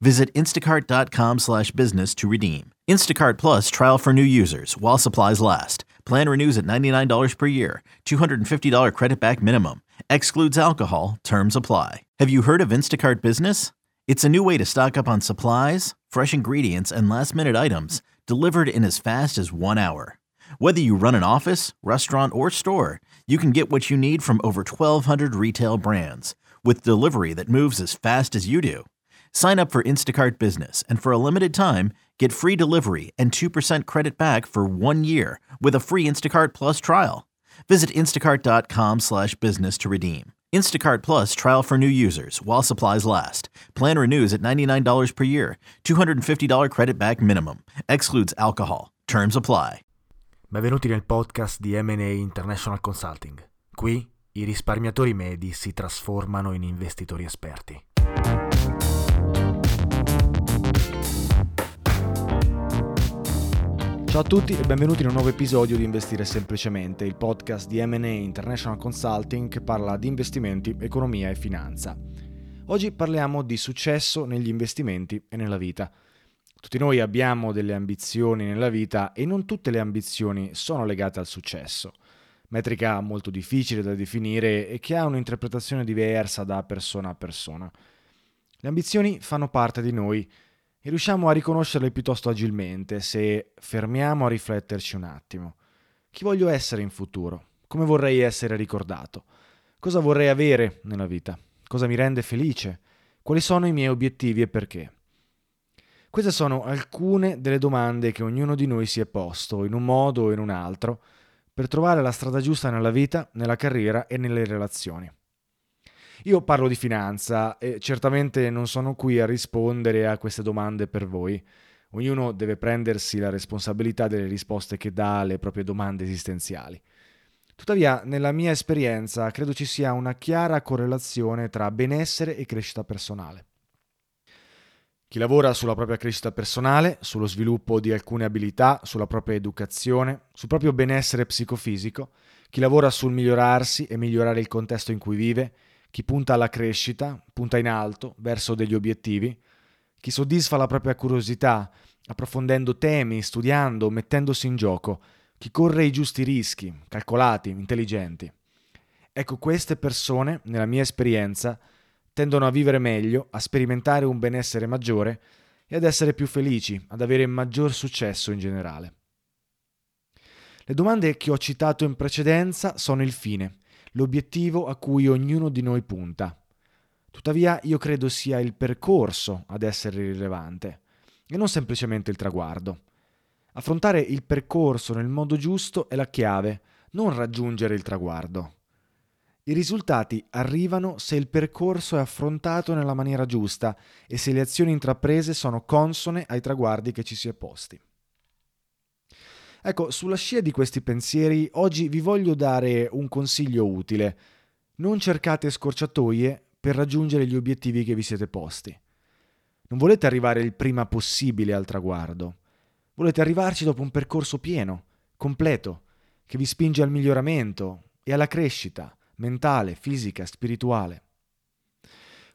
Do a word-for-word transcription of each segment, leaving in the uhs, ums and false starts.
Visit instacart.com slash business to redeem. Instacart Plus trial for new users while supplies last. Plan renews at ninety-nine dollars per year, two hundred fifty dollars credit back minimum. Excludes alcohol. Terms apply. Have you heard of Instacart Business? It's a new way to stock up on supplies, fresh ingredients, and last-minute items delivered in as fast as one hour. Whether you run an office, restaurant, or store, you can get what you need from over twelve hundred retail brands with delivery that moves as fast as you do. Sign up for Instacart Business, and for a limited time, get free delivery and two percent credit back for one year with a free Instacart Plus trial. Visit instacart.com slash business to redeem. Instacart Plus trial for new users while supplies last. Plan renews at ninety-nine dollars per year. two hundred fifty dollars credit back minimum. Excludes alcohol. Terms apply. Benvenuti nel podcast di M and A International Consulting. Qui i risparmiatori medi si trasformano in investitori esperti. Ciao a tutti e benvenuti in un nuovo episodio di Investire Semplicemente, il podcast di M and A International Consulting che parla di investimenti, economia e finanza. Oggi parliamo di successo negli investimenti e nella vita. Tutti noi abbiamo delle ambizioni nella vita e non tutte le ambizioni sono legate al successo. Metrica molto difficile da definire e che ha un'interpretazione diversa da persona a persona. Le ambizioni fanno parte di noi e riusciamo a riconoscerle piuttosto agilmente se fermiamo a rifletterci un attimo. Chi voglio essere in futuro? Come vorrei essere ricordato? Cosa vorrei avere nella vita? Cosa mi rende felice? Quali sono i miei obiettivi e perché? Queste sono alcune delle domande che ognuno di noi si è posto, in un modo o in un altro, per trovare la strada giusta nella vita, nella carriera e nelle relazioni. Io parlo di finanza e certamente non sono qui a rispondere a queste domande per voi. Ognuno deve prendersi la responsabilità delle risposte che dà alle proprie domande esistenziali. Tuttavia, nella mia esperienza, credo ci sia una chiara correlazione tra benessere e crescita personale. Chi lavora sulla propria crescita personale, sullo sviluppo di alcune abilità, sulla propria educazione, sul proprio benessere psicofisico, chi lavora sul migliorarsi e migliorare il contesto in cui vive, chi punta alla crescita, punta in alto, verso degli obiettivi, chi soddisfa la propria curiosità, approfondendo temi, studiando, mettendosi in gioco, chi corre i giusti rischi, calcolati, intelligenti. Ecco, queste persone, nella mia esperienza, tendono a vivere meglio, a sperimentare un benessere maggiore e ad essere più felici, ad avere maggior successo in generale. Le domande che ho citato in precedenza sono il fine, l'obiettivo a cui ognuno di noi punta. Tuttavia, io credo sia il percorso ad essere rilevante, e non semplicemente il traguardo. Affrontare il percorso nel modo giusto è la chiave, non raggiungere il traguardo. I risultati arrivano se il percorso è affrontato nella maniera giusta e se le azioni intraprese sono consone ai traguardi che ci si è posti. Ecco, sulla scia di questi pensieri, oggi vi voglio dare un consiglio utile. Non cercate scorciatoie per raggiungere gli obiettivi che vi siete posti. Non volete arrivare il prima possibile al traguardo. Volete arrivarci dopo un percorso pieno, completo, che vi spinge al miglioramento e alla crescita mentale, fisica, spirituale.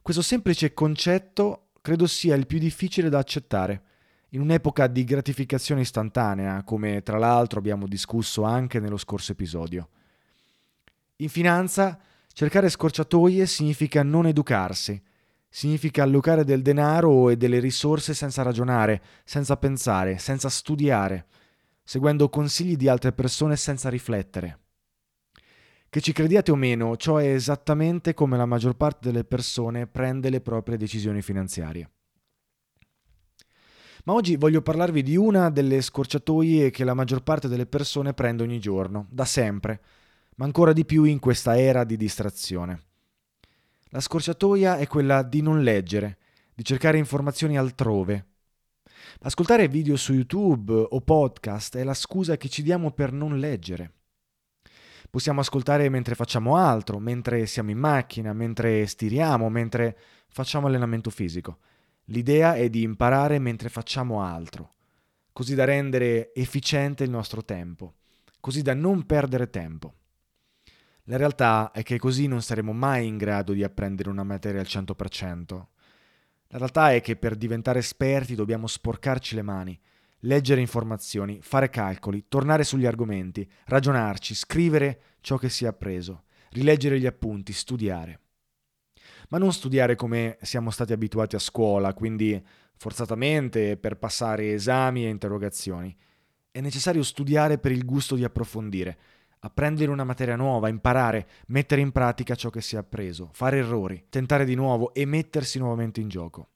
Questo semplice concetto credo sia il più difficile da accettare in un'epoca di gratificazione istantanea, come tra l'altro abbiamo discusso anche nello scorso episodio. In finanza, cercare scorciatoie significa non educarsi, significa allocare del denaro e delle risorse senza ragionare, senza pensare, senza studiare, seguendo consigli di altre persone senza riflettere. Che ci crediate o meno, ciò è esattamente come la maggior parte delle persone prende le proprie decisioni finanziarie. Ma oggi voglio parlarvi di una delle scorciatoie che la maggior parte delle persone prende ogni giorno, da sempre, ma ancora di più in questa era di distrazione. La scorciatoia è quella di non leggere, di cercare informazioni altrove. Ascoltare video su YouTube o podcast è la scusa che ci diamo per non leggere. Possiamo ascoltare mentre facciamo altro, mentre siamo in macchina, mentre stiriamo, mentre facciamo allenamento fisico. L'idea è di imparare mentre facciamo altro, così da rendere efficiente il nostro tempo, così da non perdere tempo. La realtà è che così non saremo mai in grado di apprendere una materia al cento per cento. La realtà è che per diventare esperti dobbiamo sporcarci le mani, leggere informazioni, fare calcoli, tornare sugli argomenti, ragionarci, scrivere ciò che si è appreso, rileggere gli appunti, studiare. Ma non studiare come siamo stati abituati a scuola, quindi forzatamente per passare esami e interrogazioni. È necessario studiare per il gusto di approfondire, apprendere una materia nuova, imparare, mettere in pratica ciò che si è appreso, fare errori, tentare di nuovo e mettersi nuovamente in gioco.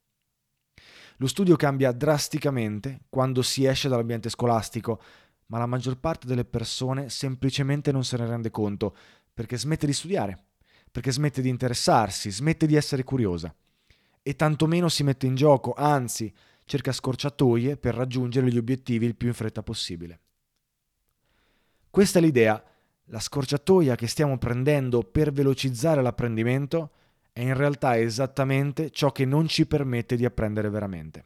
Lo studio cambia drasticamente quando si esce dall'ambiente scolastico, ma la maggior parte delle persone semplicemente non se ne rende conto perché smette di studiare, perché smette di interessarsi, smette di essere curiosa e tantomeno si mette in gioco, anzi cerca scorciatoie per raggiungere gli obiettivi il più in fretta possibile. Questa è l'idea, la scorciatoia che stiamo prendendo per velocizzare l'apprendimento è in realtà esattamente ciò che non ci permette di apprendere veramente.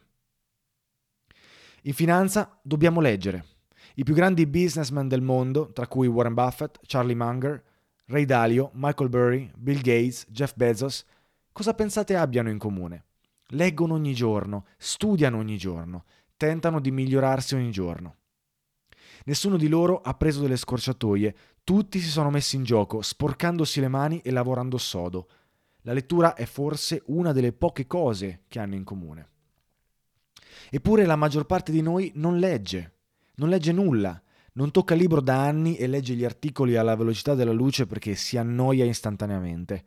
In finanza dobbiamo leggere. I più grandi businessmen del mondo, tra cui Warren Buffett, Charlie Munger, Ray Dalio, Michael Burry, Bill Gates, Jeff Bezos, cosa pensate abbiano in comune? Leggono ogni giorno, studiano ogni giorno, tentano di migliorarsi ogni giorno. Nessuno di loro ha preso delle scorciatoie, tutti si sono messi in gioco, sporcandosi le mani e lavorando sodo. La lettura è forse una delle poche cose che hanno in comune. Eppure la maggior parte di noi non legge, non legge nulla, non tocca il libro da anni e legge gli articoli alla velocità della luce perché si annoia istantaneamente.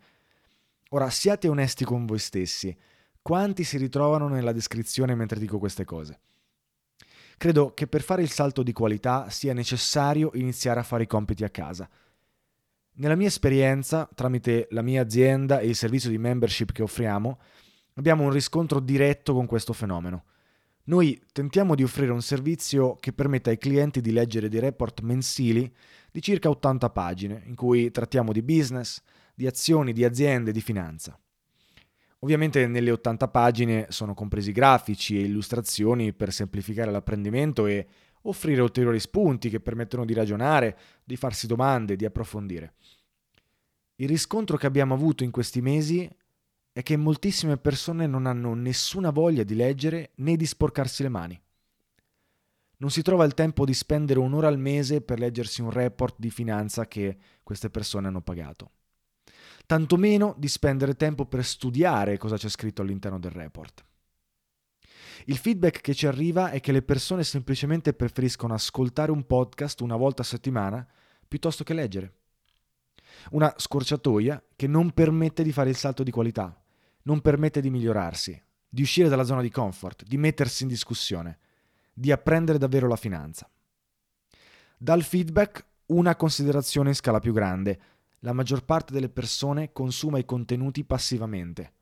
Ora, siate onesti con voi stessi. Quanti si ritrovano nella descrizione mentre dico queste cose? Credo che per fare il salto di qualità sia necessario iniziare a fare i compiti a casa. Nella mia esperienza, tramite la mia azienda e il servizio di membership che offriamo, abbiamo un riscontro diretto con questo fenomeno. Noi tentiamo di offrire un servizio che permetta ai clienti di leggere dei report mensili di circa ottanta pagine, in cui trattiamo di business, di azioni, di aziende, di finanza. Ovviamente nelle ottanta pagine sono compresi grafici e illustrazioni per semplificare l'apprendimento e offrire ulteriori spunti che permettono di ragionare, di farsi domande, di approfondire. Il riscontro che abbiamo avuto in questi mesi è che moltissime persone non hanno nessuna voglia di leggere né di sporcarsi le mani. Non si trova il tempo di spendere un'ora al mese per leggersi un report di finanza che queste persone hanno pagato. Tantomeno di spendere tempo per studiare cosa c'è scritto all'interno del report. Il feedback che ci arriva è che le persone semplicemente preferiscono ascoltare un podcast una volta a settimana piuttosto che leggere. Una scorciatoia che non permette di fare il salto di qualità, non permette di migliorarsi, di uscire dalla zona di comfort, di mettersi in discussione, di apprendere davvero la finanza. Dal feedback una considerazione in scala più grande. La maggior parte delle persone consuma i contenuti passivamente,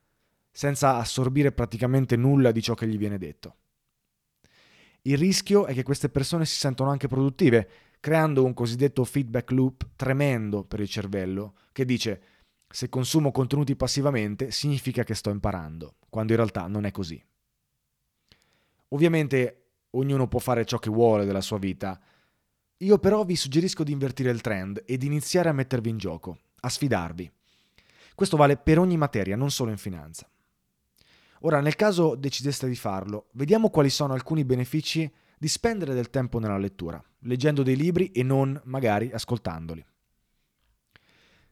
senza assorbire praticamente nulla di ciò che gli viene detto. Il rischio è che queste persone si sentano anche produttive, creando un cosiddetto feedback loop tremendo per il cervello, che dice: se consumo contenuti passivamente significa che sto imparando, quando in realtà non è così. Ovviamente ognuno può fare ciò che vuole della sua vita. Io però vi suggerisco di invertire il trend e di iniziare a mettervi in gioco, a sfidarvi. Questo vale per ogni materia, non solo in finanza. Ora, nel caso decideste di farlo, vediamo quali sono alcuni benefici di spendere del tempo nella lettura, leggendo dei libri e non, magari, ascoltandoli.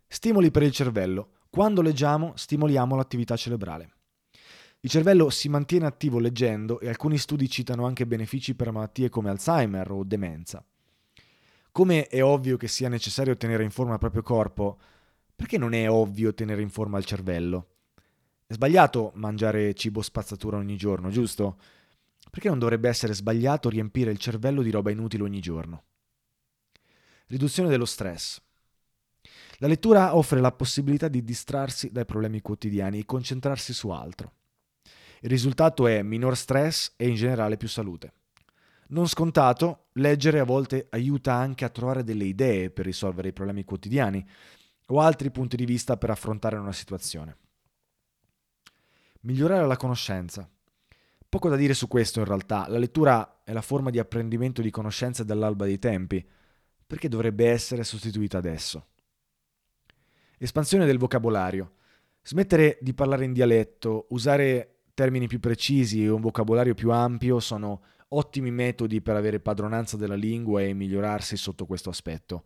Stimoli per il cervello. Quando leggiamo, stimoliamo l'attività cerebrale. Il cervello si mantiene attivo leggendo e alcuni studi citano anche benefici per malattie come Alzheimer o demenza. Come è ovvio che sia necessario tenere in forma il proprio corpo, perché non è ovvio tenere in forma il cervello? È sbagliato mangiare cibo spazzatura ogni giorno, giusto? Perché non dovrebbe essere sbagliato riempire il cervello di roba inutile ogni giorno? Riduzione dello stress. La lettura offre la possibilità di distrarsi dai problemi quotidiani e concentrarsi su altro. Il risultato è minor stress e in generale più salute. Non scontato, leggere a volte aiuta anche a trovare delle idee per risolvere i problemi quotidiani o altri punti di vista per affrontare una situazione. Migliorare la conoscenza. Poco da dire su questo in realtà, la lettura è la forma di apprendimento di conoscenze dall'alba dei tempi, perché dovrebbe essere sostituita adesso. Espansione del vocabolario. Smettere di parlare in dialetto, usare termini più precisi e un vocabolario più ampio sono ottimi metodi per avere padronanza della lingua e migliorarsi sotto questo aspetto.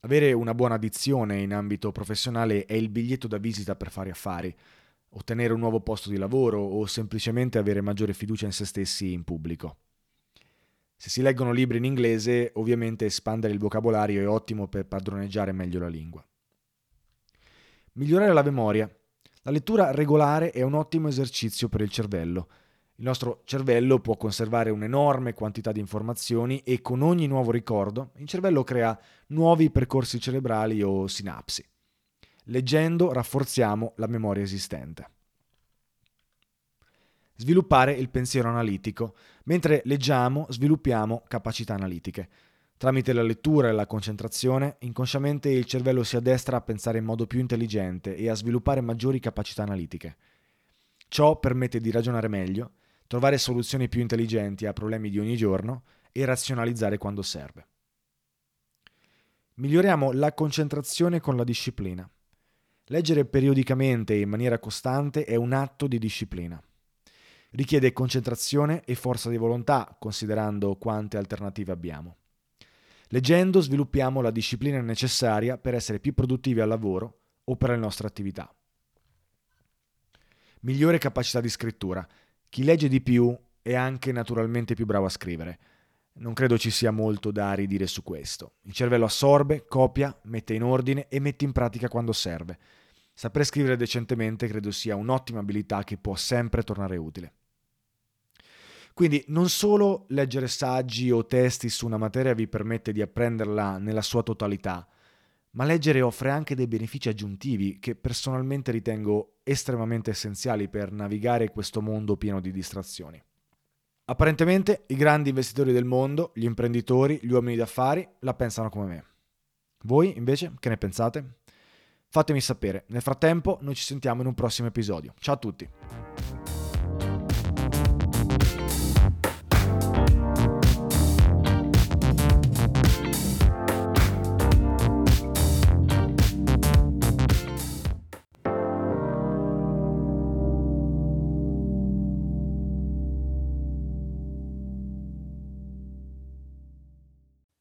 Avere una buona dizione in ambito professionale è il biglietto da visita per fare affari, ottenere un nuovo posto di lavoro o semplicemente avere maggiore fiducia in se stessi in pubblico. Se si leggono libri in inglese, ovviamente espandere il vocabolario è ottimo per padroneggiare meglio la lingua. Migliorare la memoria. La lettura regolare è un ottimo esercizio per il cervello. Il nostro cervello può conservare un'enorme quantità di informazioni e con ogni nuovo ricordo il cervello crea nuovi percorsi cerebrali o sinapsi. Leggendo rafforziamo la memoria esistente. Sviluppare il pensiero analitico. Mentre leggiamo, sviluppiamo capacità analitiche. Tramite la lettura e la concentrazione, inconsciamente il cervello si addestra a pensare in modo più intelligente e a sviluppare maggiori capacità analitiche. Ciò permette di ragionare meglio, trovare soluzioni più intelligenti a problemi di ogni giorno e razionalizzare quando serve. Miglioriamo la concentrazione con la disciplina. Leggere periodicamente e in maniera costante è un atto di disciplina. Richiede concentrazione e forza di volontà, considerando quante alternative abbiamo. Leggendo sviluppiamo la disciplina necessaria per essere più produttivi al lavoro o per le nostre attività. Migliore capacità di scrittura. Chi legge di più è anche naturalmente più bravo a scrivere. Non credo ci sia molto da ridire su questo. Il cervello assorbe, copia, mette in ordine e mette in pratica quando serve. Saper scrivere decentemente credo sia un'ottima abilità che può sempre tornare utile. Quindi non solo leggere saggi o testi su una materia vi permette di apprenderla nella sua totalità, ma leggere offre anche dei benefici aggiuntivi che personalmente ritengo estremamente essenziali per navigare questo mondo pieno di distrazioni. Apparentemente i grandi investitori del mondo, gli imprenditori, gli uomini d'affari la pensano come me. Voi invece che ne pensate? Fatemi sapere. Nel frattempo noi ci sentiamo in un prossimo episodio. Ciao a tutti!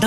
Da